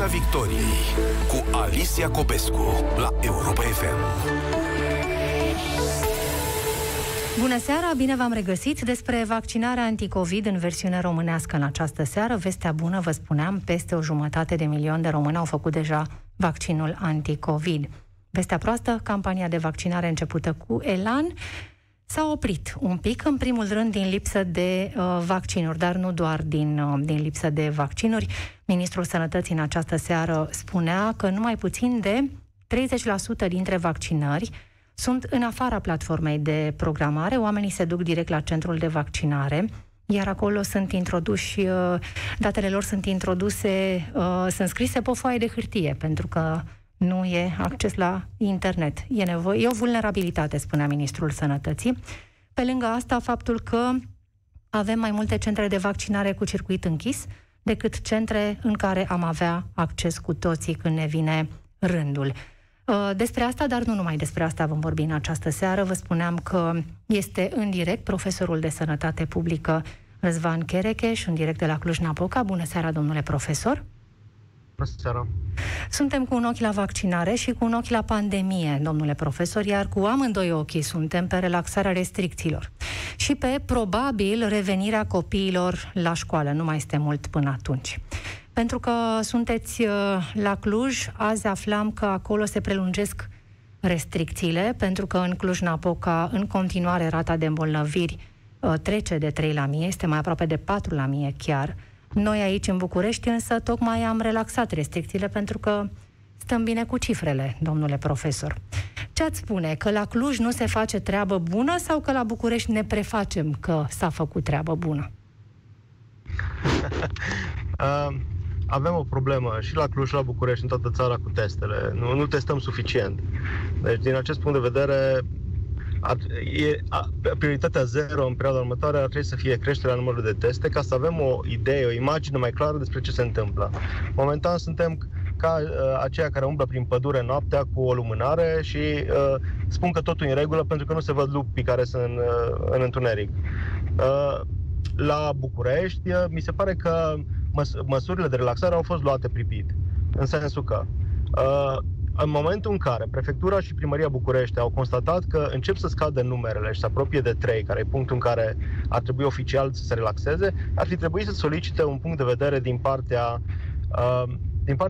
Piața Victoriei cu Alicia Copescu la Europa FM. Bună seara, bine v-am regăsit. Despre vaccinarea anticovid în versiune românească în această seară. Vestea bună, vă spuneam, peste 1,5 milion de români au făcut deja vaccinul anticovid. Vestea proastă, campania de vaccinare începută cu elan s-a oprit un pic, în primul rând din lipsă de vaccinuri, dar nu doar din lipsă de vaccinuri. Ministrul Sănătății în această seară spunea că numai puțin de 30% dintre vaccinări sunt în afara platformei de programare, oamenii se duc direct la centrul de vaccinare, iar acolo sunt introduși, datele lor sunt introduse, sunt scrise pe o foaie de hârtie, pentru că nu e acces la internet. E nevoie, e o vulnerabilitate, spunea Ministrul Sănătății. Pe lângă asta, faptul că avem mai multe centre de vaccinare cu circuit închis decât centre în care am avea acces cu toții când ne vine rândul. Despre asta, dar nu numai despre asta vom vorbi în această seară. Vă spuneam că este în direct profesorul de Sănătate Publică Răzvan Cherecheș, în direct de la Cluj-Napoca. Bună seara, domnule profesor! Bună seara! Suntem cu un ochi la vaccinare și cu un ochi la pandemie, domnule profesor, iar cu amândoi ochii suntem pe relaxarea restricțiilor și pe, probabil, revenirea copiilor la școală. Nu mai este mult până atunci. Pentru că sunteți la Cluj, azi aflam că acolo se prelungesc restricțiile, pentru că în Cluj-Napoca, în continuare, rata de îmbolnăviri trece de 3 la 1000, este mai aproape de 4 la mie chiar. Noi aici, în București, însă, tocmai am relaxat restricțiile pentru că stăm bine cu cifrele, domnule profesor. Ce ați spune? Că la Cluj nu se face treabă bună sau că la București ne prefacem că s-a făcut treabă bună? Avem o problemă și la Cluj, la București, în toată țara cu testele. Nu testăm suficient. Deci, din acest punct de vedere, prioritatea zero în perioada următoare ar trebui să fie creșterea numărului de teste ca să avem o idee, o imagine mai clară despre ce se întâmplă. Momentan suntem ca aceia care umblă prin pădure noaptea cu o lumânare și spun că totul e în regulă pentru că nu se văd lupii care sunt în întuneric. La București, mi se pare că măsurile de relaxare au fost luate pripit. În sensul că în momentul în care Prefectura și Primăria București au constatat că încep să scadă numerele și se apropie de 3, care e punctul în care ar trebui oficial să se relaxeze, ar fi trebuit să solicite un punct de vedere din partea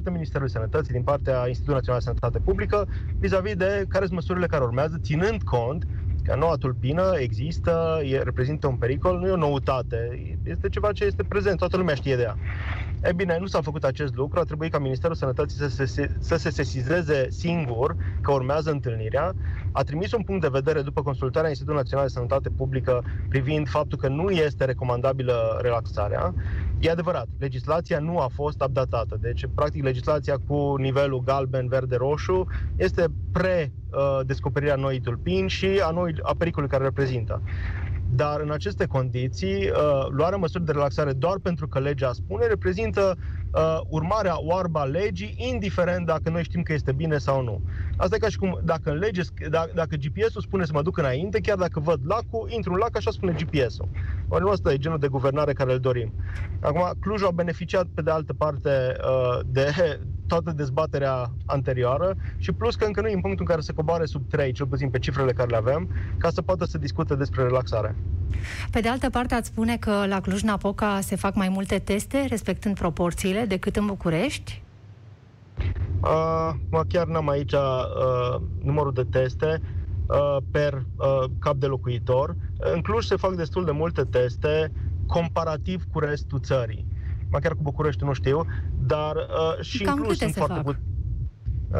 Ministerului Sănătății, din partea Institutului Național de Sănătate Publică, vis-a-vis de care sunt măsurile care urmează, ținând cont că noua tulpină există, reprezintă un pericol, nu e o noutate, este ceva ce este prezent, toată lumea știe de ea. E bine, nu s-a făcut acest lucru, a trebuit ca Ministerul Sănătății să se sesizeze singur că urmează întâlnirea, a trimis un punct de vedere după consultarea Institutului Național de Sănătate Publică privind faptul că nu este recomandabilă relaxarea. E adevărat, legislația nu a fost updatată, deci practic legislația cu nivelul galben, verde, roșu este pre-descoperirea noii tulpini și a pericolului care reprezintă. Dar în aceste condiții, luarea măsuri de relaxare doar pentru că legea spune reprezintă urmarea oarbă a legii, indiferent dacă noi știm că este bine sau nu. Asta e ca și cum dacă în lege, dacă GPS-ul spune să mă duc înainte, chiar dacă văd lacul, intru în lac, așa spune GPS-ul. Ori nu asta e genul de guvernare care îl dorim. Acum, Clujul a beneficiat, pe de altă parte, de toată dezbaterea anterioară și plus că încă nu e în punctul în care se coboare sub 3, cel puțin pe cifrele care le avem, ca să poată să discute despre relaxare. Pe de altă parte, ați spune că la Cluj-Napoca se fac mai multe teste, respectând proporțiile, decât în București? Chiar n-am aici numărul de teste per cap de locuitor. În Cluj se fac destul de multe teste comparativ cu restul țării. Chiar cu București nu știu, dar și în Cluj sunt foarte multe.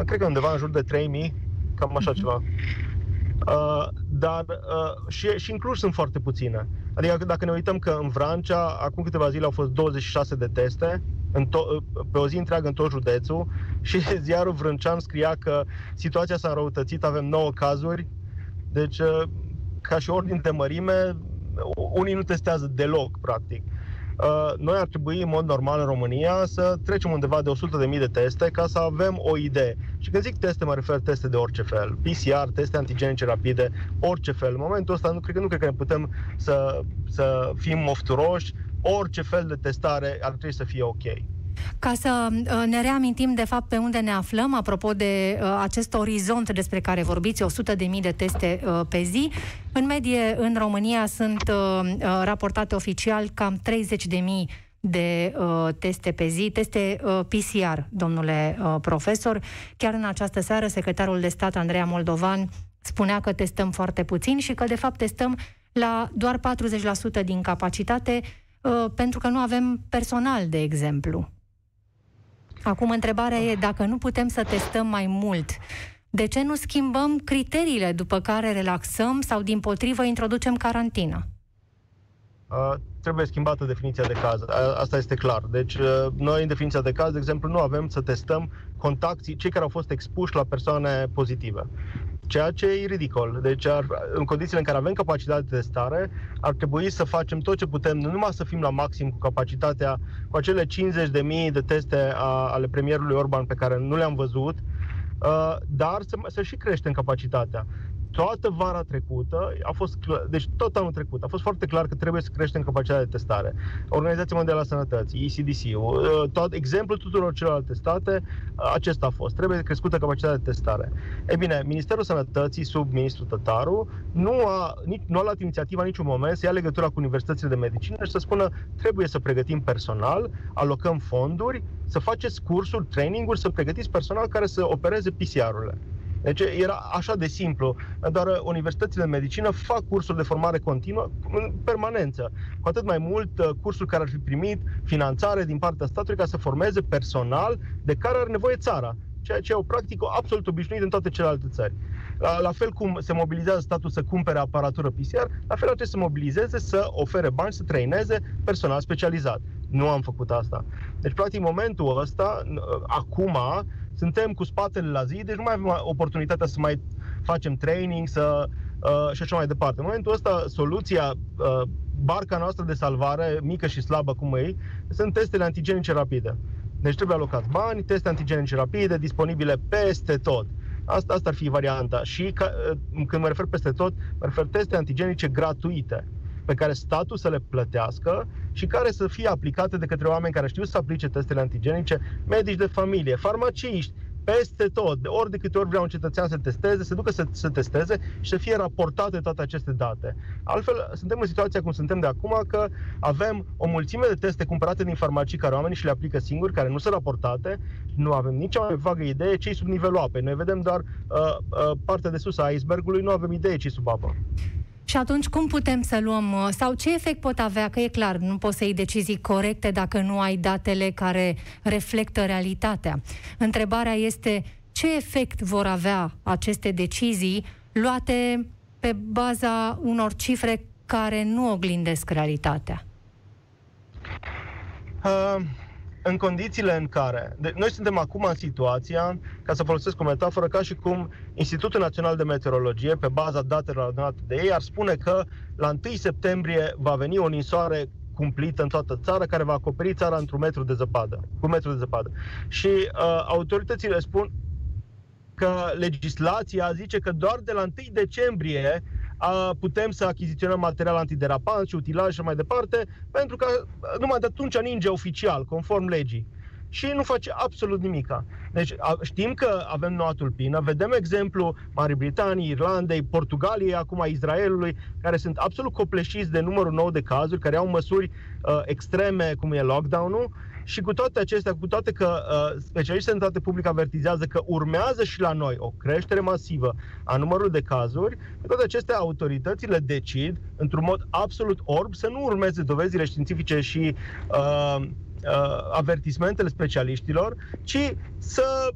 Cred că undeva în jur de 3000, cam așa ceva. Dar și în Cluj sunt foarte puține. Adică dacă ne uităm că în Vrancea, acum câteva zile au fost 26 de teste, pe o zi întreagă în tot județul, și ziarul Vrâncean scria că situația s-a înrăutățit, avem 9 cazuri, deci ca și ordin de mărime, unii nu testează deloc, practic. Noi ar trebui, în mod normal, în România, să trecem undeva de 100.000 de teste ca să avem o idee. Și când zic teste, mă refer teste de orice fel. PCR, teste antigenice rapide, orice fel. În momentul ăsta nu cred că ne putem să fim mofturoși. Orice fel de testare ar trebui să fie ok. Ca să ne reamintim de fapt pe unde ne aflăm, apropo de acest orizont despre care vorbiți, 100.000 de teste pe zi, în medie în România sunt raportate oficial cam 30.000 de teste pe zi, teste PCR, domnule profesor. Chiar în această seară, secretarul de stat Andreea Moldovan spunea că testăm foarte puțin și că de fapt testăm la doar 40% din capacitate, pentru că nu avem personal, de exemplu. Acum, întrebarea e, dacă nu putem să testăm mai mult, de ce nu schimbăm criteriile după care relaxăm sau, din potrivă, introducem carantina? Trebuie schimbată definiția de caz. Asta este clar. Deci, noi, în definiția de caz, de exemplu, nu avem să testăm contactii, cei care au fost expuși la persoane pozitive. Ceea ce e ridicol. Deci, în condițiile în care avem capacitate de testare, ar trebui să facem tot ce putem, nu numai să fim la maxim cu capacitatea, cu acele 50.000 de teste ale premierului Orban pe care nu le-am văzut, dar să și creștem capacitatea. Toată vara trecută, tot anul trecut, a fost foarte clar că trebuie să creștem capacitatea de testare. Organizația Mondială a Sănătății, ECDC-ul, tot exemplul tuturor celorlalte state, acesta a fost. Trebuie crescută capacitatea de testare. Ei bine, Ministerul Sănătății, sub ministrul Tătaru, nu a luat inițiativa în niciun moment să ia legătura cu universitățile de medicină și să spună trebuie să pregătim personal, alocăm fonduri, să faceți cursuri, training-uri, să pregătiți personal care să opereze PCR-urile. Deci era așa de simplu, doar universitățile de medicină fac cursuri de formare continuă în permanență, cu atât mai mult cursuri care ar fi primit finanțare din partea statului ca să formeze personal de care are nevoie țara, ceea ce e o practică absolut obișnuită în toate celelalte țări. La fel cum se mobilizează statul să cumpere aparatură PCR, la fel trebuie să mobilizeze, să ofere bani, să traineze personal specializat. Nu am făcut asta. Deci, practic, în momentul ăsta, acum, suntem cu spatele la zi, deci nu mai avem oportunitatea să mai facem training și așa mai departe. În momentul ăsta, soluția, barca noastră de salvare, mică și slabă cum e, sunt testele antigenice rapide. Deci trebuie alocat bani, teste antigenice rapide, disponibile peste tot. Asta ar fi varianta. Și când mă refer peste tot, mă refer teste antigenice gratuite, pe care statul să le plătească și care să fie aplicate de către oameni care știu să aplice testele antigenice, medici de familie, farmaciști, peste tot, ori de câte ori vrea un cetățean să testeze, se ducă să testeze și să fie raportate toate aceste date. Altfel, suntem în situația cum suntem de acum, că avem o mulțime de teste cumpărate din farmacii care oamenii și le aplică singuri, care nu sunt raportate, nu avem nici o mai vagă idee ce-i sub nivelul apei. Noi vedem doar partea de sus a icebergului, nu avem idee ce-i sub apă. Și atunci cum putem să luăm, sau ce efect pot avea, că e clar, nu poți să iei decizii corecte dacă nu ai datele care reflectă realitatea. Întrebarea este ce efect vor avea aceste decizii luate pe baza unor cifre care nu oglindesc realitatea? În condițiile în care... Noi suntem acum în situația, ca să folosesc o metaforă, ca și cum Institutul Național de Meteorologie, pe baza datelor adunate de ei, ar spune că la 1 septembrie va veni o ninsoare cumplită în toată țara, care va acoperi țara cu un metru de zăpadă. Și autoritățile spun că legislația zice că doar de la 1 decembrie putem să achiziționăm material antiderapant și utilaj și mai departe, pentru că numai de atunci ninge oficial, conform legii. Și nu face absolut nimica. Deci știm că avem noua tulpină, vedem exemplu Marii Britanii, Irlandei, Portugaliei, acum Israelului, care sunt absolut copleșiți de numărul nou de cazuri, care au măsuri extreme, cum e lockdown-ul, și cu toate acestea, cu toate că specialiștii de sănătate publică avertizează că urmează și la noi o creștere masivă a numărului de cazuri, cu toate acestea autoritățile decid, într-un mod absolut orb, să nu urmeze dovezile științifice și avertismentele specialiștilor, ci să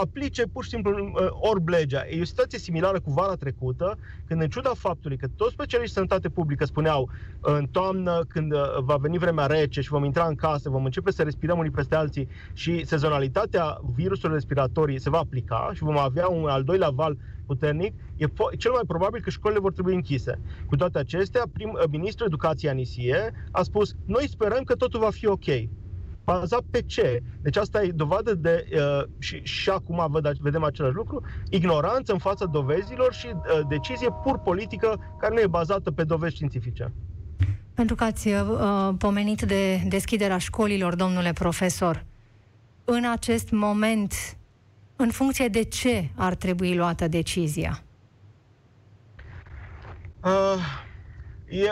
aplice pur și simplu orb legea. E o situație similară cu vara trecută, când în ciuda faptului că toți specialiștii de sănătate publică spuneau în toamnă, când va veni vremea rece și vom intra în casă, vom începe să respirăm unii peste alții și sezonalitatea virusurilor respiratorii se va aplica și vom avea un al doilea val puternic, e cel mai probabil că școlile vor trebui închise. Cu toate acestea, ministrul Educației Anisie a spus, noi sperăm că totul va fi ok. Bazat pe ce? Deci asta e dovadă de, și acum vedem același lucru, ignoranță în fața dovezilor și decizie pur politică care nu e bazată pe dovezi științifice. Pentru că ați pomenit de deschiderea școlilor, domnule profesor, în acest moment, în funcție de ce ar trebui luată decizia?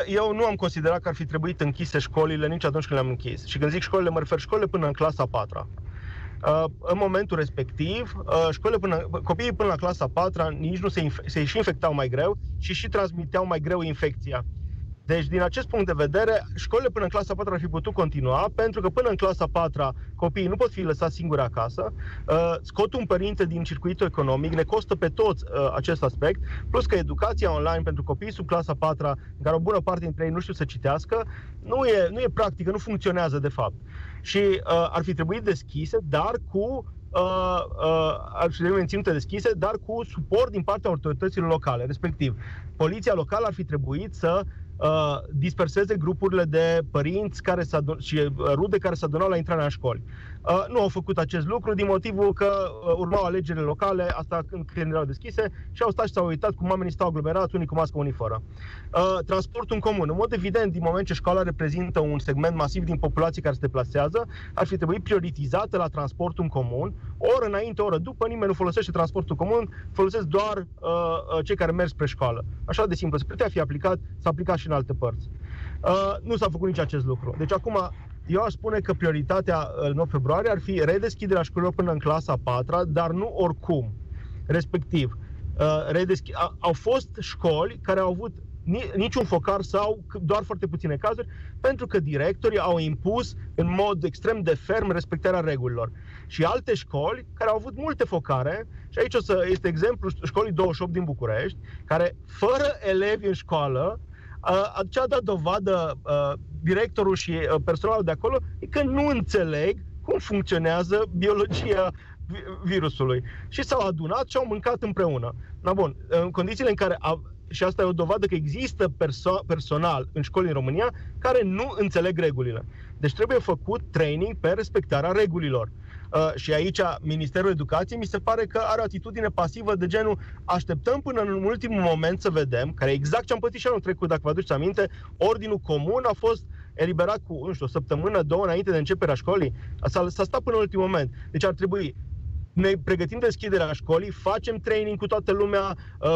Eu nu am considerat că ar fi trebuit închise școlile nici atunci când le-am închis. Și când zic școlile, mă refer școlile până în clasa 4-a. În momentul respectiv, copiii până la clasa 4-a nici nu se și infectau mai greu și transmiteau mai greu infecția. Deci, din acest punct de vedere, școlile până în clasa 4 ar fi putut continua, pentru că până în clasa 4 copiii nu pot fi lăsați singuri acasă. Scot un părinte din circuitul economic, ne costă pe toți acest aspect, plus că educația online pentru copiii sub clasa 4, în care o bună parte dintre ei nu știu să citească, nu e practică, nu funcționează de fapt. Și ar fi trebuit deschise, dar cu... ar trebui menținute deschise, dar cu suport din partea autorităților locale, respectiv poliția locală ar fi trebuit să disperseze grupurile de părinți care și rude care se adunau la intrarea în școli. Nu au făcut acest lucru din motivul că urmau alegerile locale, asta când erau deschise, și au stat și s-au uitat cum oamenii stau aglomerați, unii cu mască, unii fără. Transportul în comun. În mod evident, din moment ce școala reprezintă un segment masiv din populație care se deplasează, ar fi trebuit prioritizată la transportul în comun. Oră înainte, oră după, nimeni nu folosește transportul comun, folosesc doar cei care merg spre școală. Așa de simplu. Se putea fi aplicat, s-a aplicat și în alte părți. Nu s-a făcut nici acest lucru. Deci acum... eu aș spune că prioritatea în 9 februarie ar fi redeschiderea școlilor până în clasa 4-a, dar nu oricum. Respectiv, au fost școli care au avut niciun focar sau doar foarte puține cazuri, pentru că directorii au impus în mod extrem de ferm respectarea regulilor. Și alte școli care au avut multe focare, și aici este exemplu școlii 28 din București, care fără elevi în școală, ce a dat dovadă directorul și personalul de acolo e că nu înțeleg cum funcționează biologia virusului. Și s-au adunat și au mâncat împreună. Na bun, în condițiile în care, și asta e o dovadă că există personal în școli în România care nu înțeleg regulile. Deci trebuie făcut training pe respectarea regulilor. Și aici Ministerul Educației mi se pare că are o atitudine pasivă de genul așteptăm până în ultimul moment să vedem, care exact ce am pătit și anul trecut, dacă vă aduceți aminte, ordinul comun a fost eliberat cu, nu știu, o săptămână, două înainte de începerea școlii, s-a stat până în ultimul moment. Deci ar trebui, ne pregătim deschiderea școlii, facem training cu toată lumea,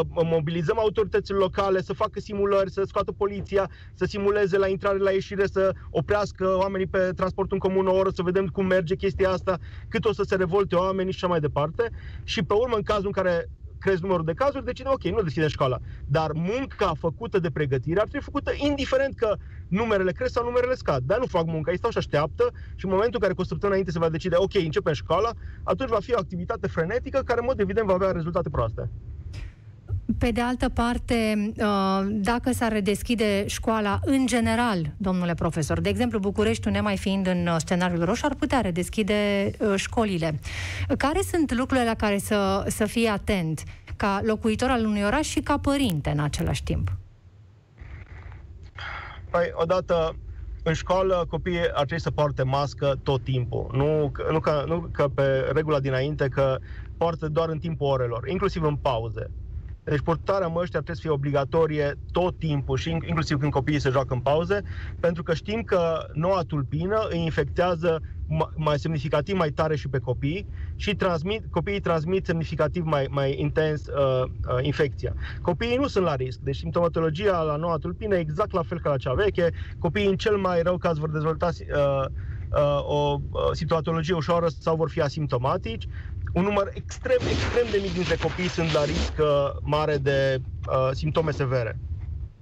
mobilizăm autoritățile locale să facă simulări, să scoată poliția, să simuleze la intrare, la ieșire, să oprească oamenii pe transportul în comun o oră, să vedem cum merge chestia asta, cât o să se revolte oamenii și așa mai departe. Și pe urmă, în cazul în care crezi numărul de cazuri, decide, ok, nu deschidem școala. Dar munca făcută de pregătire ar trebui făcută indiferent că numerele cresc sau numerele scad. Dar nu fac munca, ei stau și așteaptă și în momentul în care cu o săptămână înainte se va decide, ok, începem școala, atunci va fi o activitate frenetică care, în mod evident, va avea rezultate proaste. Pe de altă parte, dacă s-ar redeschide școala în general, domnule profesor, de exemplu Bucureștiul, nemai fiind în scenariul roșu, ar putea redeschide școlile. Care sunt lucrurile la care să fii atent ca locuitor al unui oraș și ca părinte în același timp? Păi, odată, în școală copiii ar trebui să poarte mască tot timpul. Nu ca pe regula dinainte că poartă doar în timpul orelor, inclusiv în pauze. Deci purtarea măștii ar trebui să fie obligatorie tot timpul, și inclusiv când copiii se joacă în pauze, pentru că știm că noua tulpină îi infectează mai semnificativ mai tare și pe copii și copiii transmit semnificativ mai intens infecția. Copiii nu sunt la risc, deci simptomatologia la noua tulpină e exact la fel ca la cea veche. Copiii în cel mai rău caz vor dezvolta o simptomatologie ușoară sau vor fi asimptomatici. Un număr extrem, extrem de mic dintre copii sunt la risc mare de simptome severe.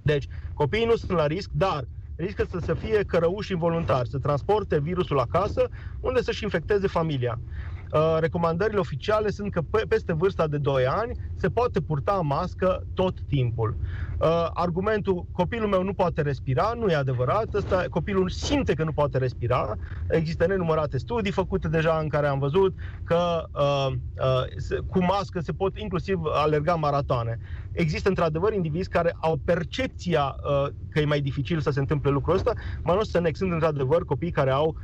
Deci, copiii nu sunt la risc, dar riscă să fie cărăuși involuntari, să transporte virusul acasă, unde să-și infecteze familia. Recomandările oficiale sunt că peste vârsta de 2 ani se poate purta mască tot timpul. Argumentul copilul meu nu poate respira nu e adevărat, copilul simte că nu poate respira. Există nenumărate studii făcute deja în care am văzut că cu mască se pot inclusiv alerga maratoane. Există într-adevăr indivizi care au percepția că e mai dificil să se întâmple lucrul ăsta, mai nu să ne extindă într-adevăr copii care au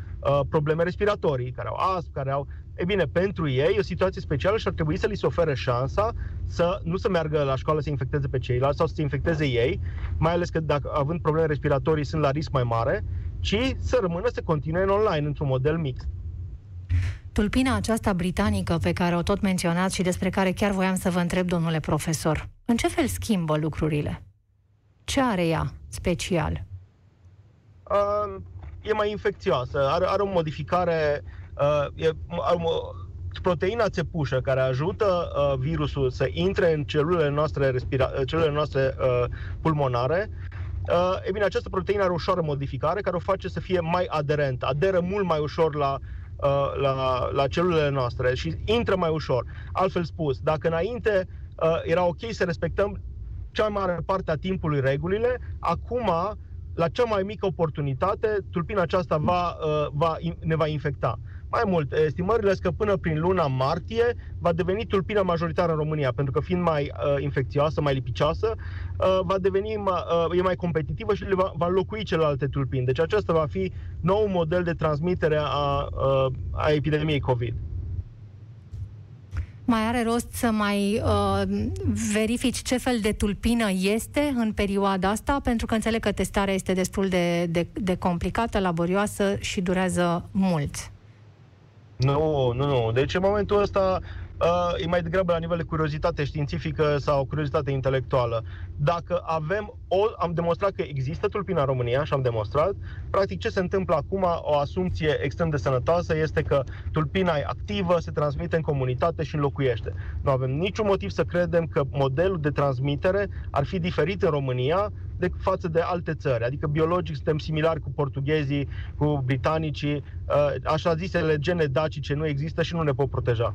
probleme respiratorii, care au astm, care au... E bine, pentru ei e o situație specială și ar trebui să li se ofere șansa să nu se meargă la școală să infecteze pe ceilalți sau să se infecteze ei, mai ales că dacă având probleme respiratorii sunt la risc mai mare, ci să rămână să continue în online, într-un model mixt. Tulpina aceasta britanică pe care o tot menționați și despre care chiar voiam să vă întreb, domnule profesor, în ce fel schimbă lucrurile? Ce are ea special? E mai infecțioasă, are o modificare... proteina țepușă care ajută virusul să intre în celulele noastre, pulmonare. E bine, această proteină are o ușoară modificare care o face să fie mai aderentă, aderă mult mai ușor la celulele noastre și intră mai ușor. Altfel spus, dacă înainte era ok să respectăm cea mai mare parte a timpului regulile, acum, la cea mai mică oportunitate, tulpina aceasta ne va infecta. Mai mult, estimările sunt că până prin luna martie va deveni tulpina majoritară în România, pentru că fiind mai infecțioasă, mai lipicioasă, e mai competitivă și va înlocui celelalte tulpini. Deci acesta va fi nou model de transmitere a epidemiei COVID. Mai are rost să mai verifici ce fel de tulpină este în perioada asta? Pentru că înțeleg că testarea este destul de complicată, laborioasă și durează mult. Nu. Deci în momentul ăsta e mai degrabă la nivel de curiozitate științifică sau curiozitate intelectuală. Dacă am demonstrat că există tulpina în România și am demonstrat, practic ce se întâmplă acum, o asumție extrem de sănătoasă este că tulpina e activă, se transmite în comunitate și înlocuiește. Nu avem niciun motiv să credem că modelul de transmitere ar fi diferit în România față de alte țări. Adică biologic suntem similari cu portughezii, cu britanicii, așa zisele gene dacice nu există și nu ne pot proteja.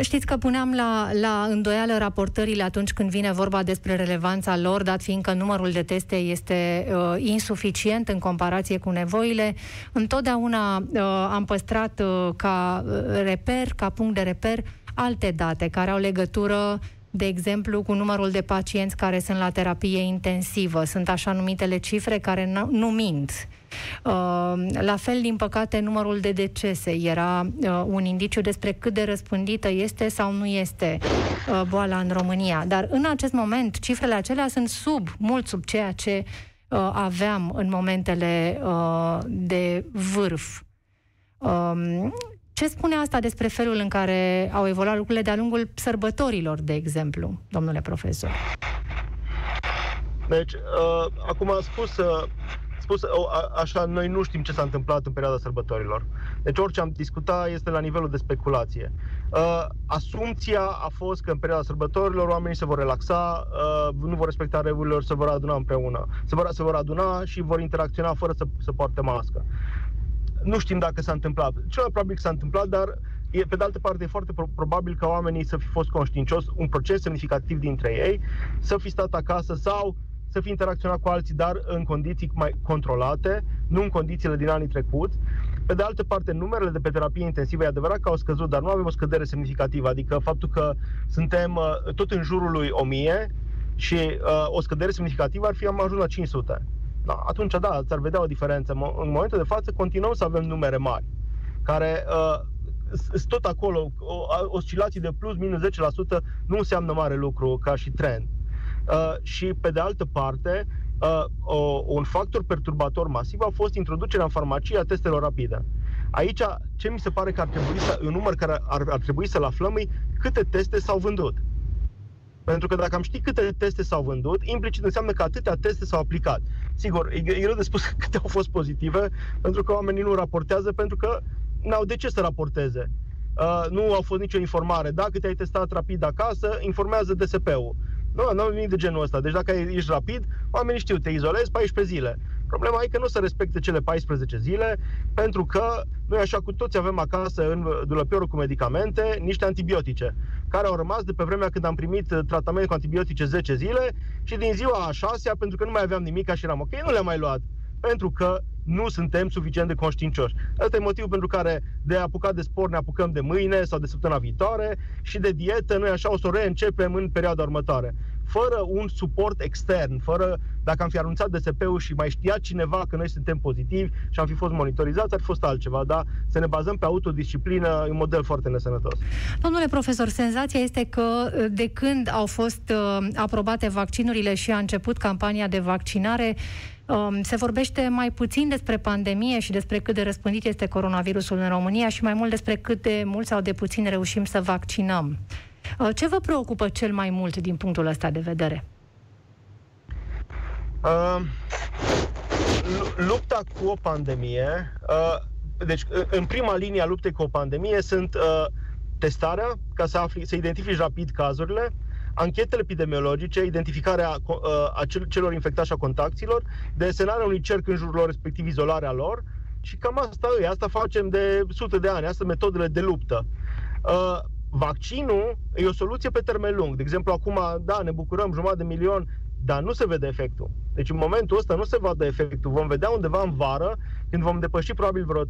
Știți că puneam la îndoială raportările atunci când vine vorba despre relevanța lor, dat fiindcă numărul de teste este insuficient în comparație cu nevoile. Întotdeauna am păstrat ca reper, ca punct de reper, alte date care au legătură, de exemplu, cu numărul de pacienți care sunt la terapie intensivă. Sunt așa numitele cifre care nu mint. La fel, din păcate, numărul de decese era un indiciu despre cât de răspândită este sau nu este boala în România. Dar în acest moment, cifrele acelea sunt mult sub ceea ce aveam în momentele de vârf. Ce spune asta despre felul în care au evoluat lucrurile de-a lungul sărbătorilor, de exemplu, domnule profesor? Deci, acum a spus așa, noi nu știm ce s-a întâmplat în perioada sărbătorilor. Deci orice am discutat este la nivelul de speculație. Asumția a fost că în perioada sărbătorilor oamenii se vor relaxa, nu vor respecta regulilor, se vor aduna împreună. Se vor aduna și vor interacționa fără să poarte mască. Nu știm dacă s-a întâmplat. Cel mai probabil că s-a întâmplat, dar pe de altă parte e foarte probabil ca oamenii să fi fost conștiincioși, un procent semnificativ dintre ei, să fi stat acasă sau să fi interacționat cu alții, dar în condiții mai controlate, nu în condițiile din anii trecuți. Pe de altă parte, numerele de pe terapie intensivă e adevărat că au scăzut, dar nu avem o scădere semnificativă, adică faptul că suntem tot în jurul lui 1000 și o scădere semnificativă ar fi am ajuns la 500. Da, atunci, da, ți-ar vedea o diferență. În momentul de față, continuăm să avem numere mari, care sunt tot acolo. Oscilații de plus, minus 10% nu înseamnă mare lucru ca și trend. Și, pe de altă parte, un factor perturbator masiv a fost introducerea în farmacie a testelor rapide. Aici, ce mi se pare că ar trebui un număr care ar trebui să-l aflăm e câte teste s-au vândut. Pentru că dacă am ști câte teste s-au vândut, implicit înseamnă că atâtea teste s-au aplicat. Sigur, e greu de spus câte au fost pozitive, pentru că oamenii nu raportează, pentru că n-au de ce să raporteze. Nu au fost nicio informare. Dacă te-ai testat rapid acasă, informează DSP-ul. Nu am nimic de genul ăsta. Deci dacă ești rapid, oamenii știu, te izolezi 14 zile. Problema e că nu o să respecte cele 14 zile, pentru că noi așa cu toți avem acasă în dulăpiorul cu medicamente niște antibiotice, care au rămas de pe vremea când am primit tratament cu antibiotice 10 zile și din ziua a 6-a, pentru că nu mai aveam nimic și eram ok, nu le-am mai luat, pentru că nu suntem suficient de conștiincioși. Asta e motivul pentru care de apucat de sport ne apucăm de mâine sau de săptămâna viitoare și de dietă, noi așa o să o reîncepem în perioada următoare. Fără un suport extern, dacă am fi anunțat DSP-ul și mai știa cineva că noi suntem pozitivi și am fi fost monitorizați, ar fi fost altceva, dar să ne bazăm pe autodisciplină e un model foarte nesănătos. Domnule profesor, senzația este că de când au fost aprobate vaccinurile și a început campania de vaccinare, Se vorbește mai puțin despre pandemie și despre cât de răspândit este coronavirusul în România și mai mult despre cât de mult sau de puțin reușim să vaccinăm. Ce vă preocupă cel mai mult din punctul ăsta de vedere? Lupta cu o pandemie. Deci, în prima linie a luptei cu o pandemie sunt testarea, ca să identifici rapid cazurile, anchetele epidemiologice, identificarea celor infectați și a contacților, desenarea unui cerc în jurul lor, respectiv izolarea lor, și cam asta facem de sute de ani, asta metodele de luptă. Vaccinul e o soluție pe termen lung. De exemplu, acum, da, ne bucurăm, 1,5 milion, dar nu se vede efectul. Deci în momentul ăsta nu se vadă efectul. Vom vedea undeva în vară, când vom depăși probabil vreo 3-4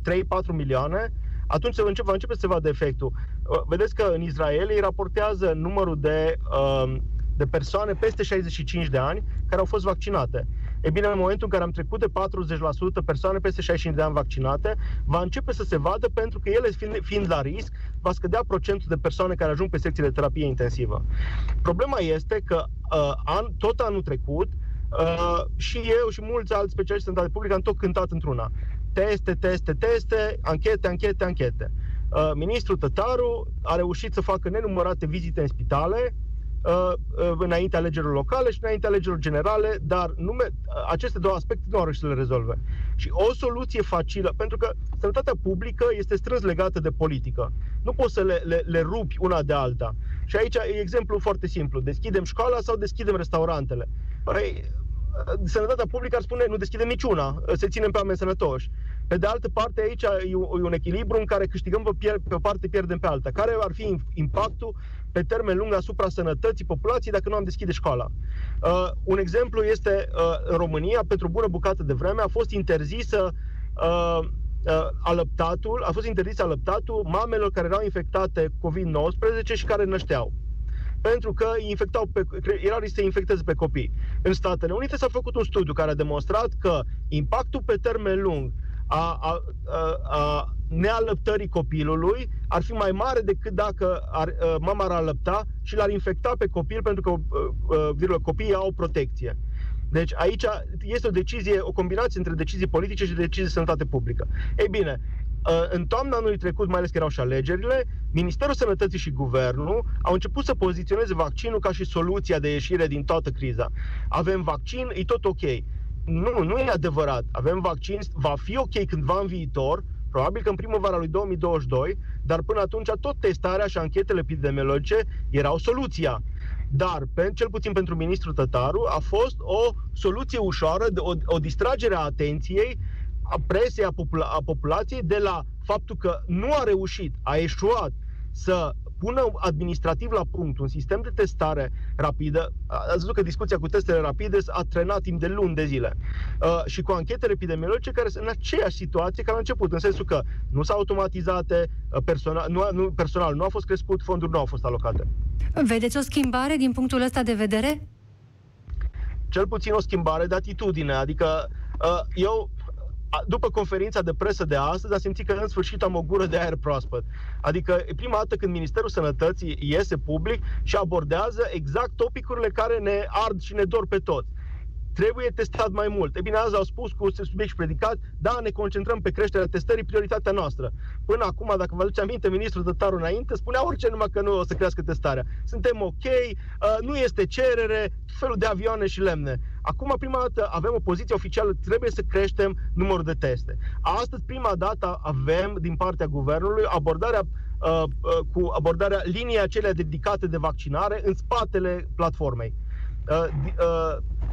milioane, atunci va începe să se vadă efectul. Vedeți că în Israel ei raportează numărul de persoane peste 65 de ani care au fost vaccinate. E bine, în momentul în care am trecut de 40% persoane peste 65 de ani vaccinate, va începe să se vadă, pentru că ele fiind la risc, va scădea procentul de persoane care ajung pe secțiile de terapie intensivă. Problema este că tot anul trecut și eu și mulți alți specialiști în sănătate publică am tot cântat într-una. Teste, teste, teste, anchete, anchete, anchete. Ministrul Tătaru a reușit să facă nenumărate vizite în spitale, înaintea alegerilor locale și înaintea alegerilor generale, dar aceste două aspecte nu au reușit să le rezolve. Și o soluție facilă, pentru că sănătatea publică este strâns legată de politică. Nu poți să le rupi una de alta. Și aici e exemplu foarte simplu. Deschidem școala sau deschidem restaurantele? Păi, sănătatea publică ar spune nu deschidem niciuna, să ținem pe oameni sănătoși. Pe de altă parte, aici e un echilibru în care câștigăm pe o parte, pierdem pe alta. Care ar fi impactul pe termen lung asupra sănătății populației dacă nu am deschide școala? Un exemplu este în România, pentru o bună bucată de vreme, a fost interzisă alăptatul, a fost interzis alăptatul mamelor care erau infectate COVID-19 și care nășteau, pentru că erau risc să infecteze pe copii. În Statele Unite s-a făcut un studiu care a demonstrat că impactul pe termen lung a nealăptării copilului ar fi mai mare decât dacă mama ar alăpta și l-ar infecta pe copil, pentru că copiii au protecție. Deci aici este o combinație între decizii politice și decizii de sănătate publică. Ei bine, în toamna anului trecut, mai ales că erau și alegerile, Ministerul Sănătății și Guvernul au început să poziționeze vaccinul ca și soluția de ieșire din toată criza. Avem vaccin, e tot ok. Nu, nu e adevărat. Avem vaccin, va fi ok cândva în viitor, probabil că în primăvara lui 2022, dar până atunci tot testarea și anchetele epidemiologice erau soluția. Dar, cel puțin pentru ministrul Tătaru, a fost o soluție ușoară, o distragere a atenției, a presei, a populației, de la faptul că nu a reușit, a eșuat să pună administrativ la punct un sistem de testare rapidă. Ați văzut că discuția cu testele rapide a trenat timp de luni de zile. Și cu anchetele epidemiologice care sunt în aceeași situație ca la început, în sensul că nu s-au automatizate, personal nu a fost crescut, fonduri nu au fost alocate. Vedeți o schimbare din punctul ăsta de vedere? Cel puțin o schimbare de atitudine. Adică eu, după conferința de presă de astăzi, am simțit că în sfârșit am o gură de aer proaspăt. Adică e prima dată când Ministerul Sănătății iese public și abordează exact topicurile care ne ard și ne dor pe toți. Trebuie testat mai mult. E bine, azi au spus cu subiect și predicat, da, ne concentrăm pe creșterea testării, prioritatea noastră. Până acum, dacă vă aduce aminte, ministrul Tătaru înainte spunea orice, numai că nu o să crească testarea. Suntem ok, nu este cerere, felul de avioane și lemne. Acum, prima dată, avem o poziție oficială, trebuie să creștem numărul de teste. Astăzi, prima dată, avem din partea guvernului abordarea liniei acelea dedicate de vaccinare în spatele platformei.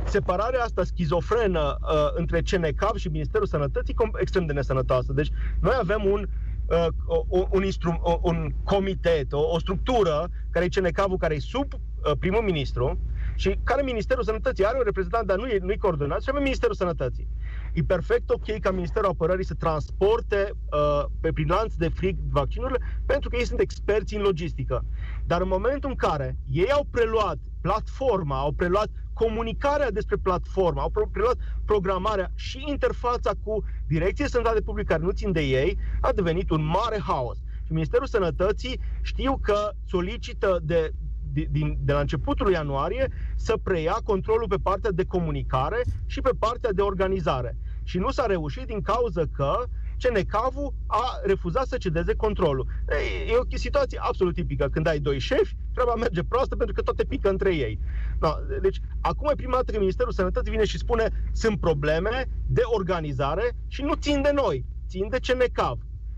Separarea asta schizofrenă între CNCAV și Ministerul Sănătății extrem de nesănătoasă. Deci noi avem un comitet, o structură care e CNCAV-ul, care e sub primul ministru și care Ministerul Sănătății are un reprezentant, dar nu-i coordonat, și avem Ministerul Sănătății. E perfect ok ca Ministerul Apărării să transporte prin lanț de frig vaccinurile, pentru că ei sunt experți în logistică. Dar în momentul în care ei au preluat platforma, au preluat comunicarea despre platformă, au preluat programarea și interfața cu Direcția Sănătate Publică, care nu țin de ei, a devenit un mare haos. Și Ministerul Sănătății, știu că solicită de de la începutul ianuarie să preia controlul pe partea de comunicare și pe partea de organizare. Și nu s-a reușit din cauza că CNCAV-ul a refuzat să cedeze controlul. E o situație absolut tipică. Când ai doi șefi, treaba merge proastă pentru că toate pică între ei. Da, deci, acum e prima dată că Ministerul Sănătății vine și spune sunt probleme de organizare și nu țin de noi, țin de CNCAV.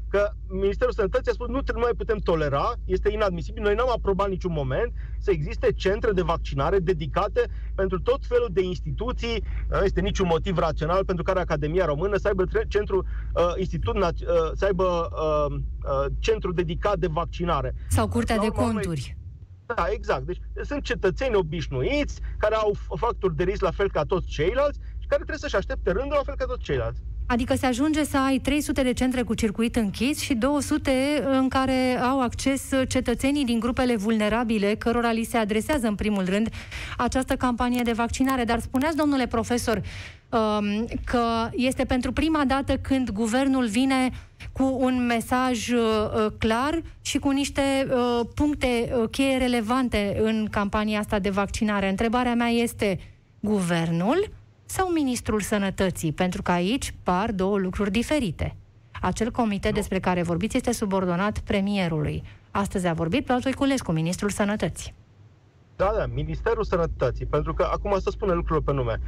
Că Ministerul Sănătății a spus nu mai putem tolera, este inadmisibil, noi n-am aprobat niciun moment să existe centre de vaccinare dedicate pentru tot felul de instituții, nu este niciun motiv rațional pentru care Academia Română să aibă centru dedicat de vaccinare. Sau Curtea de Conturi. Da, exact. Deci sunt cetățeni obișnuiți care au factori de risc la fel ca toți ceilalți și care trebuie să-și aștepte rândul la fel ca toți ceilalți. Adică se ajunge să ai 300 de centre cu circuit închis și 200 în care au acces cetățenii din grupele vulnerabile, cărora li se adresează în primul rând această campanie de vaccinare. Dar spuneați, domnule profesor, că este pentru prima dată când guvernul vine cu un mesaj clar și cu niște puncte cheie relevante în campania asta de vaccinare. Întrebarea mea este, guvernul sau Ministrul Sănătății? Pentru că aici par două lucruri diferite. Acel comitet despre care vorbiți este subordonat premierului. Astăzi a vorbit pe Voiculescu, Ministrul Sănătății. Da, da, Ministerul Sănătății. Pentru că acum să spune lucrurile pe nume.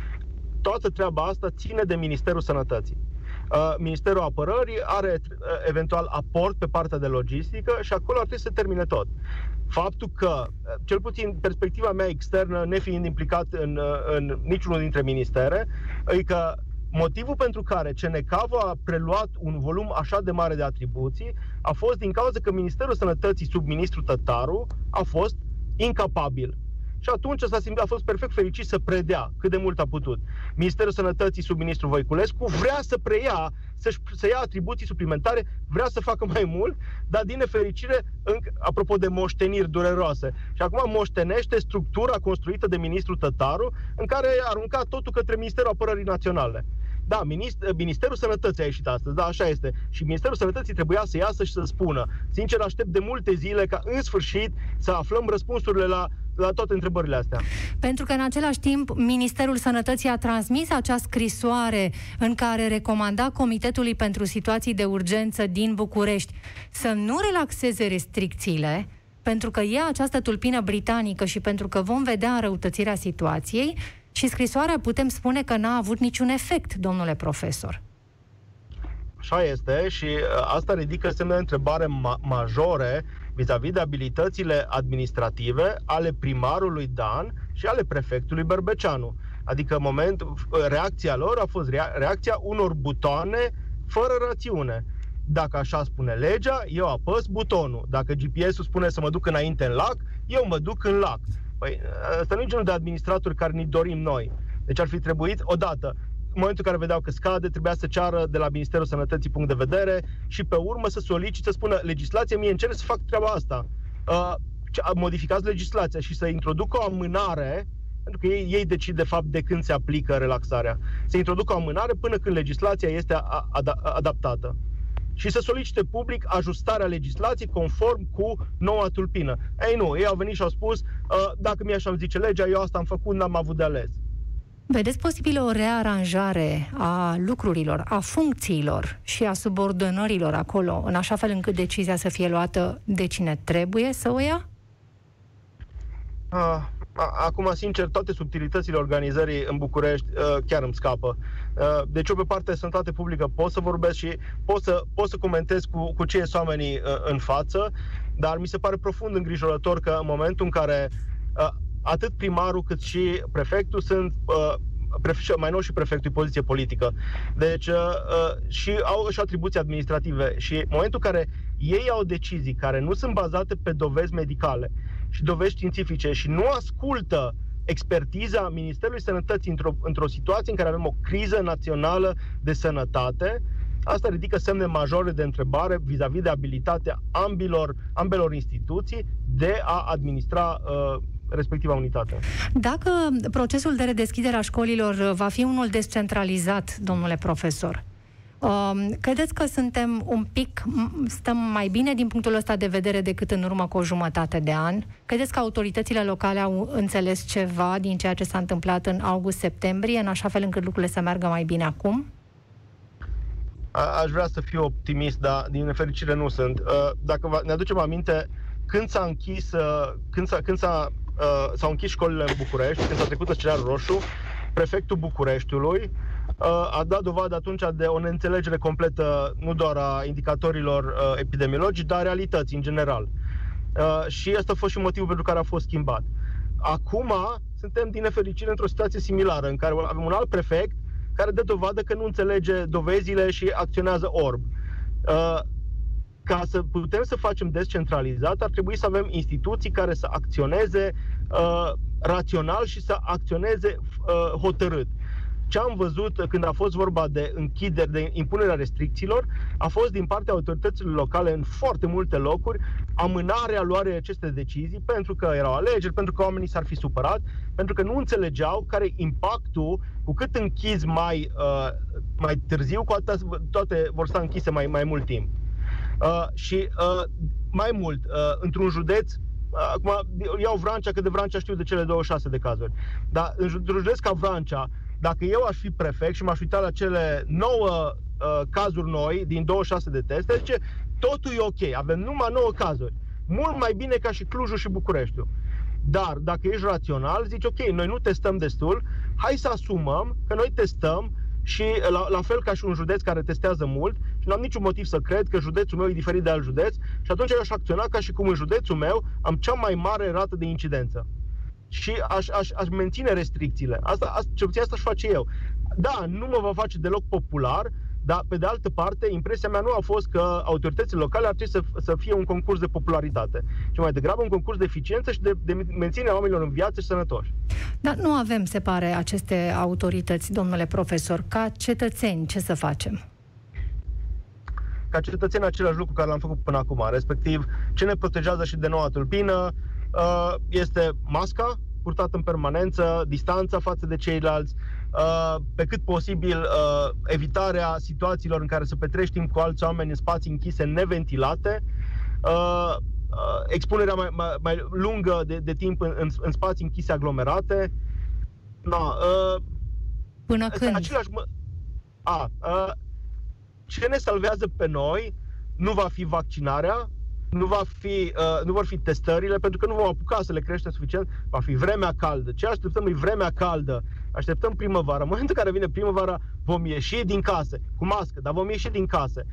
Toată treaba asta ține de Ministerul Sănătății. Ministerul Apărării are eventual aport pe partea de logistică și acolo ar trebui să termine tot. Faptul că, cel puțin perspectiva mea externă, nefiind implicat în niciunul dintre ministere, e că motivul pentru care CNCAV a preluat un volum așa de mare de atribuții a fost din cauza că Ministerul Sănătății sub ministrul Tătaru a fost incapabil. Și atunci a fost perfect fericit să predea cât de mult a putut. Ministerul Sănătății sub ministrul Voiculescu vrea să preia, să ia atribuții suplimentare, vrea să facă mai mult, dar din nefericire, apropo de moșteniri dureroase. Și acum moștenește structura construită de ministrul Tătaru, în care a aruncat totul către Ministerul Apărării Naționale. Da, Ministerul Sănătății a ieșit astăzi, da, așa este. Și Ministerul Sănătății trebuia să iasă și să spună. Sincer, aștept de multe zile ca în sfârșit să aflăm răspunsurile la toate întrebările astea. Pentru că în același timp Ministerul Sănătății a transmis acea scrisoare în care recomanda Comitetului pentru Situații de Urgență din București să nu relaxeze restricțiile, pentru că e această tulpină britanică și pentru că vom vedea înrăutățirea situației, și scrisoarea putem spune că n-a avut niciun efect, domnule profesor. Așa este și asta ridică semne de întrebare majore vis-a-vis de abilitățile administrative ale primarului Dan și ale prefectului Berbeceanu. Adică reacția lor a fost reacția unor butoane fără rațiune. Dacă așa spune legea, eu apăs butonul. Dacă GPS-ul spune să mă duc înainte în lac, eu mă duc în lac. Păi, asta nu e genul de administratori care ni dorim noi. Deci ar fi trebuit, odată, în momentul în care vedeau că scade, trebuia să ceară de la Ministerul Sănătății punct de vedere și pe urmă să solicite, să spună, legislația mie îmi cere să fac treaba asta. Modificați legislația și să introducă o amânare, pentru că ei decid de fapt de când se aplică relaxarea. Să introducă o amânare până când legislația este adaptată. Și să solicite public ajustarea legislației conform cu noua tulpină. Ei nu, ei au venit și au spus, dacă mi așa îmi zice legea, eu asta am făcut, n-am avut de ales. Vedeți posibilă o rearanjare a lucrurilor, a funcțiilor și a subordonărilor acolo, în așa fel încât decizia să fie luată de cine trebuie să o ia? Acum, sincer, toate subtilitățile organizării în București chiar îmi scapă. Deci eu pe partea de sănătate publică pot să vorbesc și pot să comentez cu cei oamenii în față, dar mi se pare profund îngrijorător că în momentul în care atât primarul cât și prefectul sunt mai nou și prefectul e poziție politică. Deci și au și atribuții administrative și în momentul în care ei au decizii care nu sunt bazate pe dovezi medicale și dovezi științifice și nu ascultă expertiza Ministerului Sănătății într-o situație în care avem o criză națională de sănătate, asta ridică semne majore de întrebare vis-a-vis de abilitatea ambelor instituții de a administra respectiva unitate. Dacă procesul de redeschidere a școlilor va fi unul descentralizat, domnule profesor, Credeți că suntem stăm mai bine din punctul ăsta de vedere decât în urmă cu o jumătate de an? Credeți că autoritățile locale au înțeles ceva din ceea ce s-a întâmplat în august-septembrie, în așa fel încât lucrurile să meargă mai bine acum? Aș vrea să fiu optimist, dar din nefericire nu sunt. Dacă ne aducem aminte, când s-a închis, s-au închis școlile în București, când s-a trecut în scenariul roșu, prefectul Bucureștiului a dat dovadă atunci de o neînțelegere completă, nu doar a indicatorilor epidemiologici, dar a realității în general. Și asta a fost și motivul pentru care a fost schimbat. Acum suntem, din nefericire, într-o situație similară, în care avem un alt prefect care dă dovadă că nu înțelege dovezile și acționează orb. Ca să putem să facem descentralizat, ar trebui să avem instituții care să acționeze rațional și să acționeze hotărât. Ce am văzut când a fost vorba de închideri, de impunerea restricțiilor, a fost din partea autorităților locale în foarte multe locuri amânarea luării acestei decizii, pentru că erau alegeri, pentru că oamenii s-ar fi supărat, pentru că nu înțelegeau care e impactul. Cu cât închizi mai târziu, cu atât toate vor sta închise mai mult timp. Mai mult, într-un județ, acum iau Vrancea, că de Vrancea știu de cele 26 de cazuri, dar într-un județ ca Vrancea, dacă eu aș fi prefect și m-aș uita la cele 9 cazuri noi din 26 de teste, zice, totul e ok, avem numai 9 cazuri. Mult mai bine ca și Clujul și Bucureștiul. Dar dacă ești rațional, zici, ok, noi nu testăm destul, hai să asumăm că noi testăm și la fel ca și un județ care testează mult și nu am niciun motiv să cred că județul meu e diferit de alt județ și atunci eu aș acționa ca și cum în județul meu am cea mai mare rată de incidență. Și aș menține restricțiile. Cel puțin asta aș face eu. Da, nu mă va face deloc popular, dar pe de altă parte, impresia mea nu a fost că autoritățile locale ar trebui să fie un concurs de popularitate, ci mai degrabă un concurs de eficiență și de menținerea oamenilor în viață și sănătoși. Dar nu avem, se pare, aceste autorități, domnule profesor. Ca cetățeni, ce să facem? Ca cetățeni, același lucru care l-am făcut până acum, respectiv ce ne protejează și de noua tulpină, este masca purtată în permanență, distanța față de ceilalți, pe cât posibil evitarea situațiilor în care să petreci timp cu alți oameni în spații închise, neventilate, expunerea mai lungă de timp în spații închise aglomerate. Până când? Ce ne salvează pe noi nu va fi vaccinarea, nu vor fi testările, pentru că nu vom apuca să le creștem suficient. Va fi vremea caldă. Ce așteptăm e vremea caldă. Așteptăm primăvara. În momentul în care vine primăvara, vom ieși din case, cu mască, dar vom ieși din case.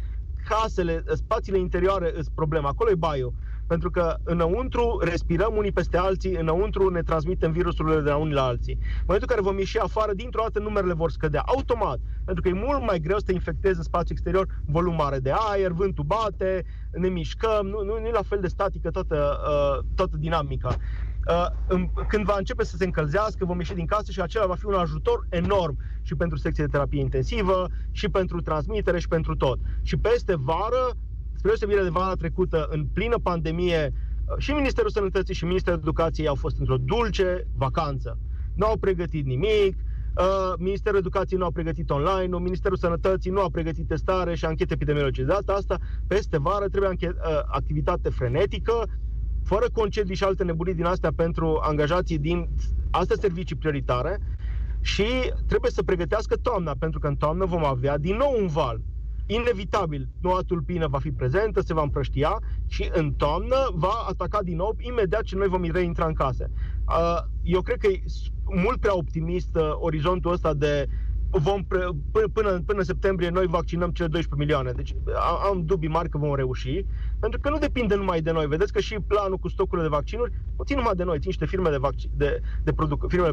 Casele, spațiile interioare sunt problema. Acolo e baiul. Pentru că înăuntru respirăm unii peste alții, înăuntru ne transmitem virusurile de la unii la alții. În momentul în care vom ieși afară, dintr-o dată numerele vor scădea automat, pentru că e mult mai greu să te infectezi în spațiul exterior, volum mare de aer, vântul bate, ne mișcăm, nu e la fel de statică toată dinamica. Când va începe să se încălzească, vom ieși din casă și acela va fi un ajutor enorm și pentru secția de terapie intensivă, și pentru transmitere și pentru tot. Și peste vară, spre deosebire de vara trecută, în plină pandemie, și Ministerul Sănătății și Ministerul Educației au fost într-o dulce vacanță. Nu au pregătit nimic, Ministerul Educației nu a pregătit online, Ministerul Sănătății nu a pregătit testare și anchete epidemiologice. De data asta, peste vară, trebuie activitate frenetică, fără concedii și alte nebunii din astea pentru angajații din alte servicii prioritare și trebuie să pregătească toamna, pentru că în toamnă vom avea din nou un val. Inevitabil, noua tulpină va fi prezentă, se va împrăștia și în toamnă va ataca din nou imediat ce noi vom reintra în case. Eu cred că e mult prea optimist orizontul ăsta de până în septembrie noi vaccinăm cele 12 milioane. Deci am dubii mari că vom reuși, pentru că nu depinde numai de noi. Vedeți că și planul cu stocurile de vaccinuri nu țin numai de noi, țin și de firmele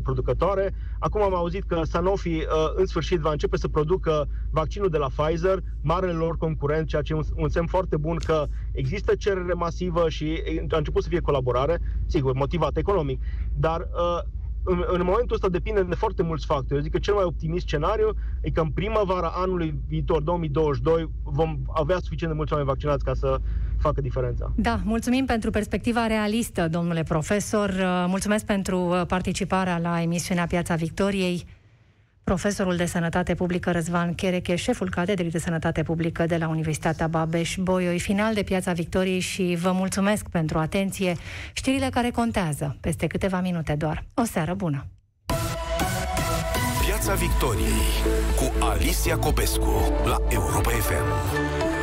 producătoare. Acum am auzit că Sanofi în sfârșit va începe să producă vaccinul de la Pfizer, marele lor concurent, ceea ce e un semn foarte bun că există cerere masivă și a început să fie colaborare, sigur, motivat economic, dar în momentul ăsta depinde de foarte mulți factori. Eu zic că cel mai optimist scenariu e că în primăvara anului viitor, 2022, vom avea suficient de mulți oameni vaccinați ca să facă diferența. Da, mulțumim pentru perspectiva realistă, domnule profesor. Mulțumesc pentru participarea la emisiunea Piața Victoriei. profesorul de Sănătate Publică Răzvan Cherecheș, șeful Catedrii de Sănătate Publică de la Universitatea Babeș-Bolyai. Final de Piața Victoriei și vă mulțumesc pentru atenție. Știrile care contează peste câteva minute doar. O seară bună! Piața Victoriei cu Alicia Copescu la Europa FM.